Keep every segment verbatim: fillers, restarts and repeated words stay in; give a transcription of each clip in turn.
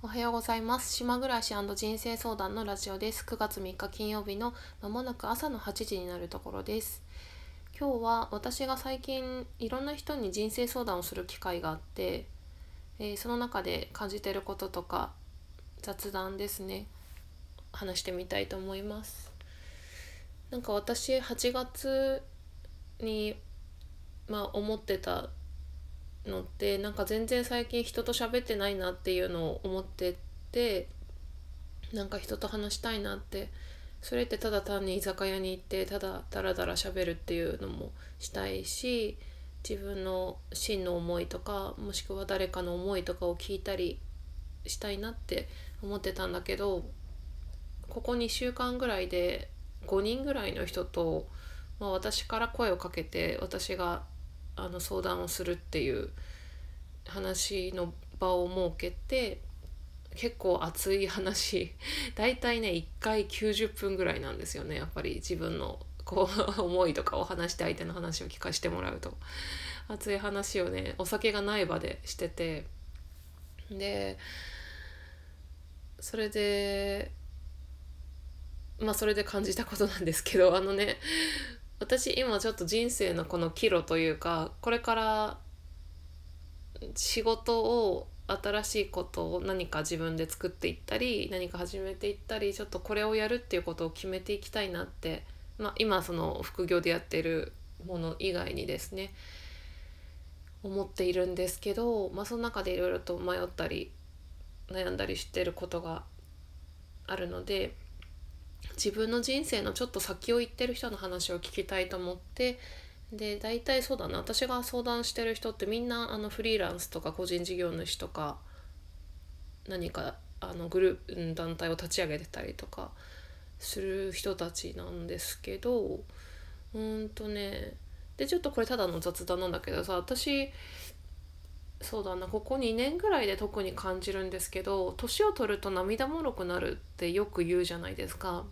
おはようございます。島暮らし&人生相談のラジオです。くがつみっか金曜日のまもなく朝のはちじになるところです。今日は私が最近いろんな人に人生相談をする機会があって、えー、その中で感じていることとか雑談ですね、話してみたいと思います。なんか私はちがつに、まあ、思ってたのってなんか全然最近人と喋ってないなっていうのを思ってて、なんか人と話したいなって、それってただ単に居酒屋に行ってただダラダラ喋るっていうのもしたいし、自分の真の思いとかもしくは誰かの思いとかを聞いたりしたいなって思ってたんだけど、ここにしゅうかんぐらいでごにんぐらいの人と、まあ、私から声をかけて私があの相談をするっていう話の場を設けて、結構熱い話だいたいねいっかいきゅうじゅっぷんぐらいなんですよね。やっぱり自分のこう思いとかを話して相手の話を聞かせてもらうと熱い話をねお酒がない場でしてて、でそれでまあそれで感じたことなんですけど、あのね私今ちょっと人生のこの岐路というか、これから仕事を新しいことを何か自分で作っていったり何か始めていったり、ちょっとこれをやるっていうことを決めていきたいなって、まあ、今その副業でやってるもの以外にですね思っているんですけど、まあ、その中でいろいろと迷ったり悩んだりしてることがあるので、自分の人生のちょっと先を行ってる人の話を聞きたいと思って、で大体そうだな、私が相談してる人ってみんなあのフリーランスとか個人事業主とか何かあのグループ団体を立ち上げてたりとかする人たちなんですけど、うーんとねでちょっとこれただの雑談なんだけどさ、私そうだなここにねんぐらいで特に感じるんですけど、年を取ると涙もろくなるってよく言うじゃないですか。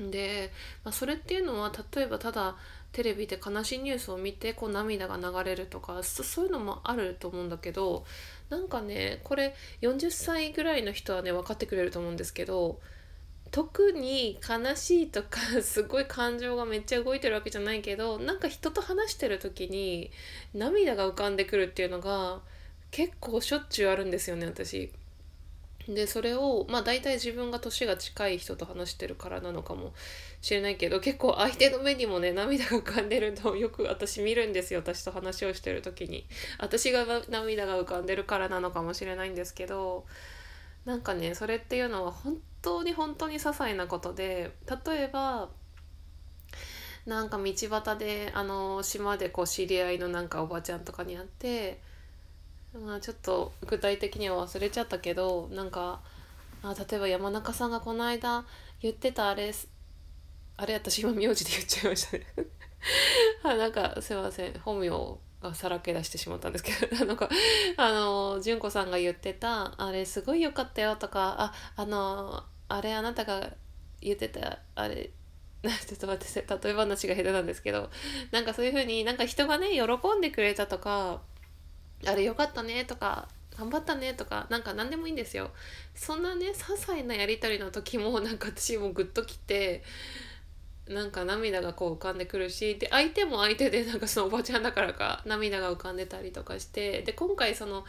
で、まあ、それっていうのは例えばただテレビで悲しいニュースを見てこう涙が流れるとか そ, そういうのもあると思うんだけど、なんかねこれよんじゅっさいぐらいの人はね分かってくれると思うんですけど、特に悲しいとかすごい感情がめっちゃ動いてるわけじゃないけど、なんか人と話してる時に涙が浮かんでくるっていうのが結構しょっちゅうあるんですよね私。でそれをまあ大体自分が年が近い人と話してるからなのかもしれないけど、結構相手の目にもね涙が浮かんでるのをよく私見るんですよ。私と話をしてる時に私が涙が浮かんでるからなのかもしれないんですけど、なんかねそれっていうのは本当に本当に些細なことで、例えばなんか道端であの島でこう知り合いのなんかおばちゃんとかに会って、まあ、ちょっと具体的には忘れちゃったけど、なんかあ例えば山中さんがこの間言ってたあれあれ私今名字で言っちゃいましたねあなんかすいません本名をさらけ出してしまったんですけどなんかあの純子さんが言ってたあれすごい良かったよとか、ああのあれあなたが言ってたあれちょっと待って例え話が下手なんですけど、なんかそういう風になんか人がね喜んでくれたとか、あれ良かったねとか頑張ったねとか、なんか何でもいいんですよ。そんなね些細なやり取りの時もなんか私もグッときて、なんか涙がこう浮かんでくるし、で相手も相手でなんかそのおばちゃんだからか涙が浮かんでたりとかして、で今回その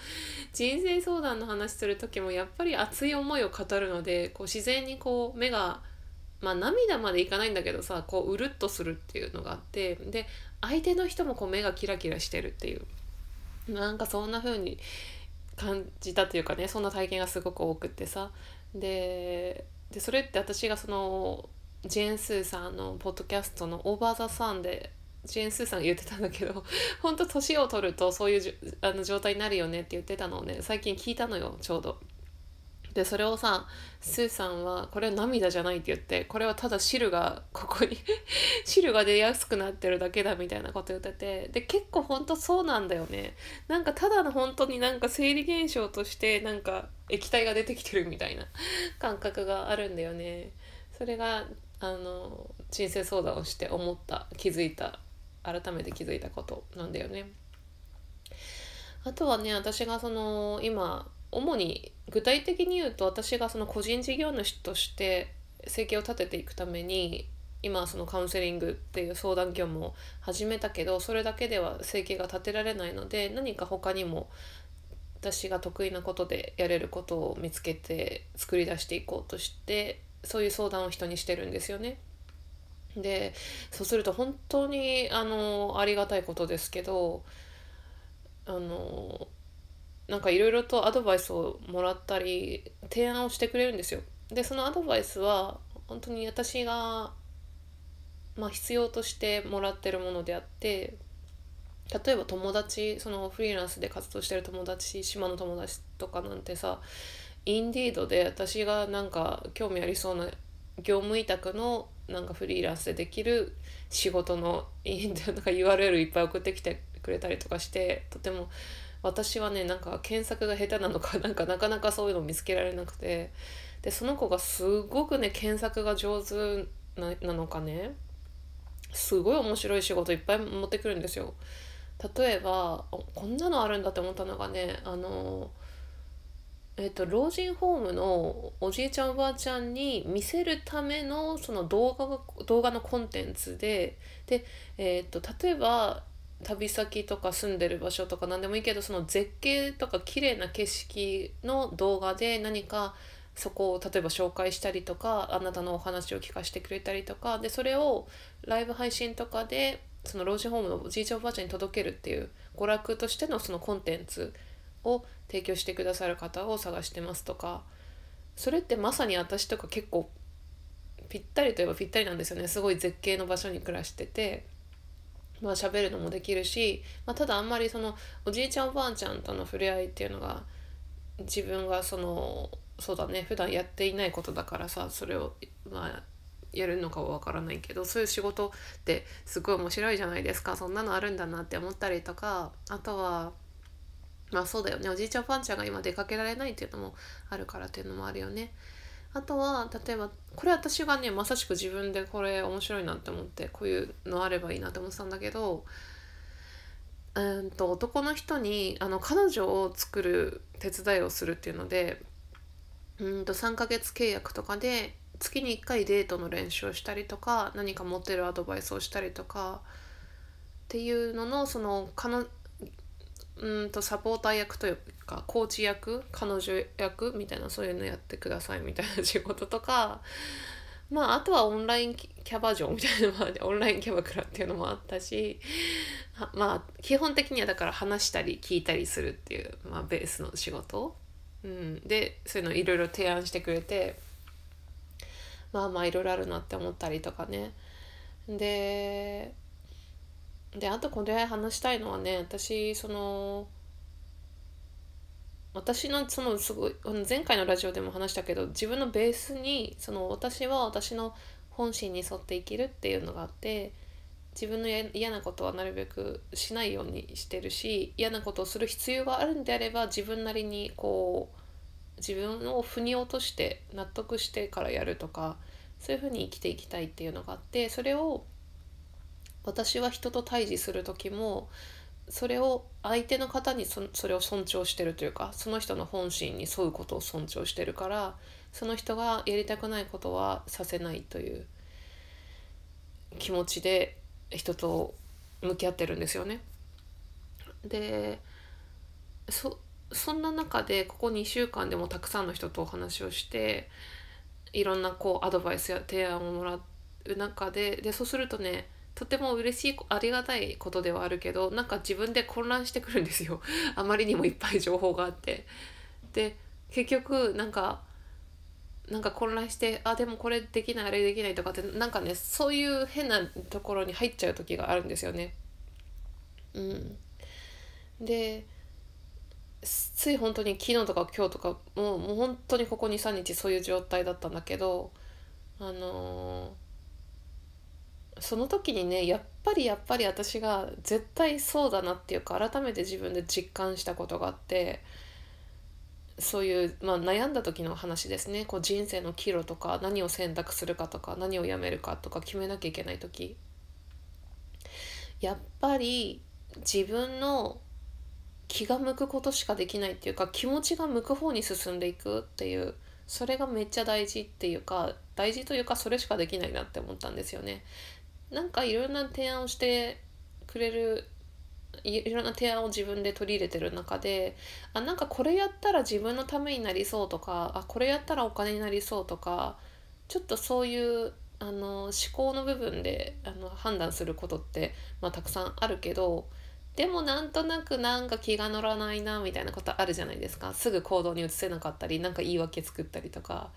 人生相談の話する時もやっぱり熱い思いを語るので、こう自然にこう目がまあ涙までいかないんだけどさ、こううるっとするっていうのがあって、で相手の人もこう目がキラキラしてるっていう、なんかそんな風に感じたというかね、そんな体験がすごく多くってさ、で、でそれって私がそのジェーン・スーさんのポッドキャストのオーバー・ザ・サンでジェーン・スーさんが言ってたんだけど、本当年を取るとそういうじあの状態になるよねって言ってたのをね最近聞いたのよちょうど。でそれをさスーさんはこれは涙じゃないって言って、これはただ汁がここに汁が出やすくなってるだけだみたいなこと言ってて、で結構本当そうなんだよね。なんかただの本当になんか生理現象としてなんか液体が出てきてるみたいな感覚があるんだよね。それがあの人生相談をして思った気づいた改めて気づいたことなんだよね。あとはね私がその今主に具体的に言うと、私がその個人事業主として生計を立てていくために今そのカウンセリングっていう相談業務を始めたけど、それだけでは生計が立てられないので、何か他にも私が得意なことでやれることを見つけて作り出していこうとして、そういう相談を人にしてるんですよね。で、そうすると本当にあのありがたいことですけど、あのなんかいろいろとアドバイスをもらったり提案をしてくれるんですよ。で、そのアドバイスは本当に私が、まあ、必要としてもらってるものであって、例えば友達、そのフリーランスで活動してる友達、島の友達とかなんてさ、インディードで私がなんか興味ありそうな業務委託のなんかフリーランスでできる仕事のなんか ユーアールエル いっぱい送ってきてくれたりとかして、とても私はね、なんか検索が下手なのか、なんかなかなかそういうのを見つけられなくて、でその子がすごくね検索が上手 な, なのかね、すごい面白い仕事いっぱい持ってくるんですよ。例えばこんなのあるんだって思ったのがね、あのえっと、老人ホームのおじいちゃんおばあちゃんに見せるためのその動画が動画のコンテンツで、で、えっと、例えば旅先とか住んでる場所とか何でもいいけど、その絶景とか綺麗な景色の動画で何かそこを例えば紹介したりとか、あなたのお話を聞かせてくれたりとかで、それをライブ配信とかでその老人ホームのおじいちゃんおばあちゃんに届けるっていう娯楽としてのそのコンテンツを提供してくださる方を探してますとか、それってまさに私とか結構ぴったりといえばぴったりなんですよね。すごい絶景の場所に暮らしてて、まあ喋るのもできるし、まあ、ただあんまりそのおじいちゃんおばあちゃんとの触れ合いっていうのが自分がそのそうだね普段やっていないことだからさ、それをまあやるのかはわからないけど、そういう仕事ってすごい面白いじゃないですか。そんなのあるんだなって思ったりとか、あとはまあそうだよね、おじいちゃんおばあちゃんが今出かけられないっていうのもあるからっていうのもあるよね。あとは例えばこれ私がねまさしく自分でこれ面白いなって思って、こういうのあればいいなって思ってたんだけど、うんと男の人にあの彼女を作る手伝いをするっていうので、うんとさんかげつ契約とかで月にいっかいデートの練習をしたりとか、何かモテるアドバイスをしたりとかっていうののその彼女うんとサポーター役というかコーチ役、彼女役みたいな、そういうのやってくださいみたいな仕事とか、まああとはオンラインキャバ嬢みたいなのもあって、オンラインキャバクラっていうのもあったし、まあ基本的にはだから話したり聞いたりするっていう、まあ、ベースの仕事、うん、でそういうのいろいろ提案してくれて、まあまあいろいろあるなって思ったりとかね。でであとこれ話したいのはね、私その私のそのすごい前回のラジオでも話したけど、自分のベースにその私は私の本心に沿って生きるっていうのがあって、自分の嫌なことはなるべくしないようにしてるし、嫌なことをする必要があるんであれば自分なりにこう自分を腑に落として納得してからやるとか、そういうふうに生きていきたいっていうのがあって、それを私は人と対峙する時もそれを相手の方に そ, それを尊重してるというか、その人の本心に沿うことを尊重してるから、その人がやりたくないことはさせないという気持ちで人と向き合ってるんですよね。で そ, そんな中でここにしゅうかんでもたくさんの人とお話をして、いろんなこうアドバイスや提案をもらう中 で, でそうするとね、とても嬉しいありがたいことではあるけど、なんか自分で混乱してくるんですよあまりにもいっぱい情報があって、で結局なんかなんか混乱して、あでもこれできないあれできないとかって、なんかねそういう変なところに入っちゃう時があるんですよね。うんでつい本当に昨日とか今日とかもう、もう本当にここ にさんにちそういう状態だったんだけど、あのーその時にねやっぱりやっぱり私が絶対そうだなっていうか、改めて自分で実感したことがあって、そういう、まあ、悩んだ時の話ですね。こう人生の岐路とか、何を選択するかとか、何をやめるかとか決めなきゃいけない時、やっぱり自分の気が向くことしかできないっていうか、気持ちが向く方に進んでいくっていう、それがめっちゃ大事っていうか、大事というかそれしかできないなって思ったんですよね。なんかいろんな提案をしてくれる、いろんな提案を自分で取り入れてる中で、あ、なんかこれやったら自分のためになりそうとか、あ、これやったらお金になりそうとか、ちょっとそういうあの思考の部分であの判断することって、まあ、たくさんあるけど、でもなんとなくなんか気が乗らないなみたいなことあるじゃないですか。すぐ行動に移せなかったり、なんか言い訳作ったりとか、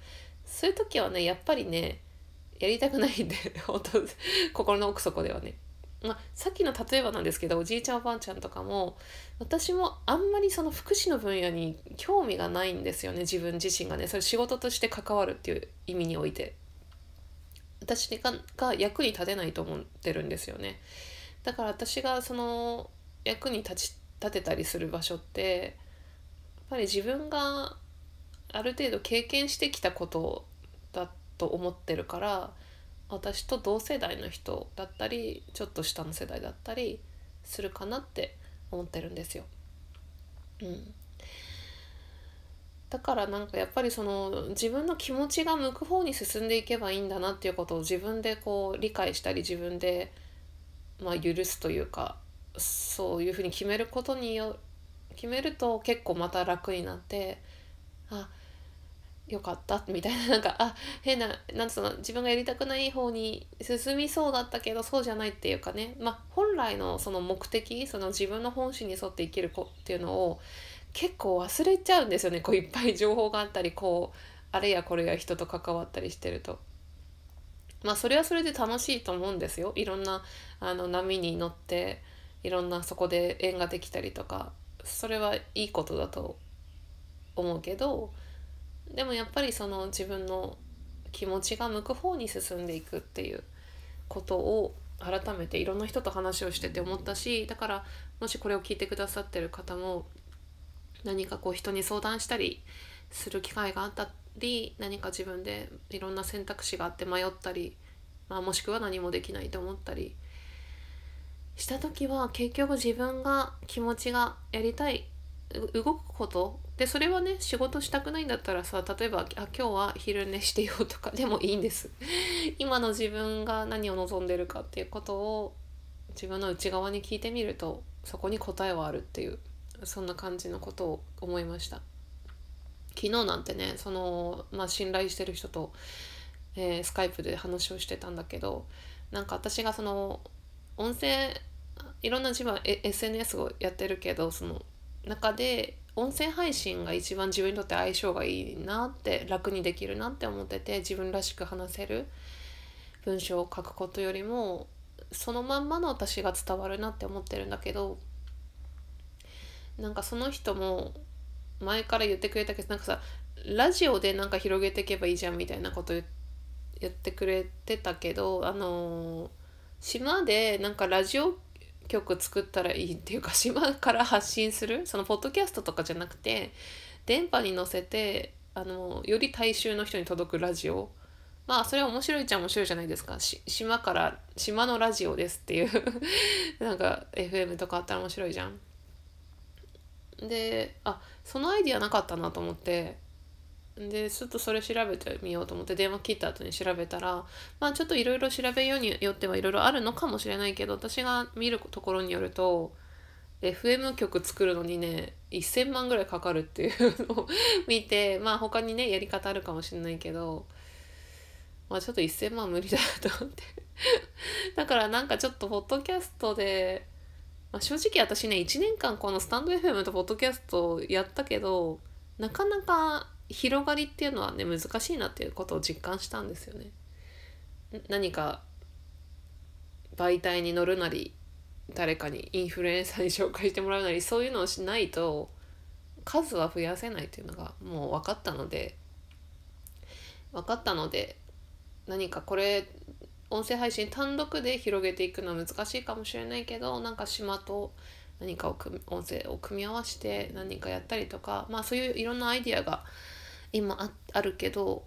そういう時はね、やっぱりね、やりたくないんで本当心の奥底ではね、まあ、さっきの例えばなんですけど、おじいちゃんおばあちゃんとかも、私もあんまりその福祉の分野に興味がないんですよね、自分自身がね。それ仕事として関わるっていう意味において私が、が役に立てないと思ってるんですよね。だから私がその役に立ち、立てたりする場所ってやっぱり自分がある程度経験してきたことだと思ってるから、私と同世代の人だったりちょっと下の世代だったりするかなって思ってるんですよ、うん、だからなんかやっぱりその自分の気持ちが向く方に進んでいけばいいんだなっていうことを自分でこう理解したり、自分でまあ許すというか、そういうふうに決めることによ決めると結構また楽になって、あ、よかったみたいな、なんかあ変ななんつうの、自分がやりたくない方に進みそうだったけどそうじゃないっていうかね、まあ、本来のその目的、その自分の本心に沿って生きる子っていうのを結構忘れちゃうんですよね。こういっぱい情報があったり、こうあれやこれや人と関わったりしてると、まあそれはそれで楽しいと思うんですよ。いろんなあの波に乗っていろんなそこで縁ができたりとか、それはいいことだと思うけど、でもやっぱりその自分の気持ちが向く方に進んでいくっていうことを改めていろんな人と話をしてて思ったし、だからもしこれを聞いてくださってる方も何かこう人に相談したりする機会があったり、何か自分でいろんな選択肢があって迷ったり、まあ、もしくは何もできないと思ったりした時は、結局自分が気持ちがやりたい動くことで、それはね、仕事したくないんだったらさ、例えばあ今日は昼寝してようとかでもいいんです。今の自分が何を望んでるかっていうことを自分の内側に聞いてみると、そこに答えはあるっていう、そんな感じのことを思いました。昨日なんてね、その、まあ、信頼してる人と、えー、スカイプで話をしてたんだけど、なんか私がその音声いろんな自分は エスエヌエス をやってるけど、その中で音声配信が一番自分にとって相性がいいなって、楽にできるなって思ってて、自分らしく話せる文章を書くことよりもそのまんまの私が伝わるなって思ってるんだけど、なんかその人も前から言ってくれたけど、なんかさ、ラジオでなんか広げていけばいいじゃんみたいなこと言ってくれてたけど、あのー、島でなんかラジオ曲作ったらいいっていうか、島から発信する、そのポッドキャストとかじゃなくて電波に乗せて、あのより大衆の人に届くラジオ、まあそれは面白いっちゃ面白いじゃないですか。し島から島のラジオですっていうなんか エフエム とかあったら面白いじゃん。で、あ、そのアイディアなかったなと思って、でちょっとそれ調べてみようと思って、電話切った後に調べたら、まあちょっといろいろ調べようによってはいろいろあるのかもしれないけど、私が見るところによると エフエム 曲作るのにねせんまんぐらいかかるっていうのを見て、まあ他にねやり方あるかもしれないけど、まあちょっとせんまん無理だなと思ってだからなんかちょっとポッドキャストで、まあ、正直私ねいちねんかんこのスタンド エフエム とポッドキャストやったけど、なかなか広がりっていうのはね難しいなっていうことを実感したんですよね。何か媒体に乗るなり、誰かにインフルエンサーに紹介してもらうなり、そういうのをしないと数は増やせないっていうのがもう分かったので分かったので何かこれ音声配信単独で広げていくのは難しいかもしれないけど、なんか島と何かを音声を組み合わせて何かやったりとか、まあそういういろんなアイディアが今 あ, あるけど、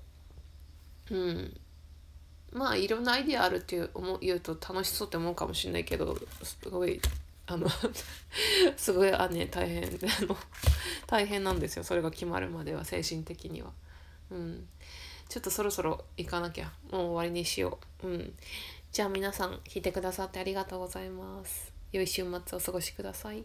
うん、まあいろんなアイディアあるっていう思うと楽しそうって思うかもしれないけど、すごいあのすごいあ、ね、大変あの大変なんですよ、それが決まるまでは、精神的には。うん、ちょっとそろそろ行かなきゃ、もう終わりにしよう。うん、じゃあ皆さん聞いてくださってありがとうございます。良い週末をお過ごしください。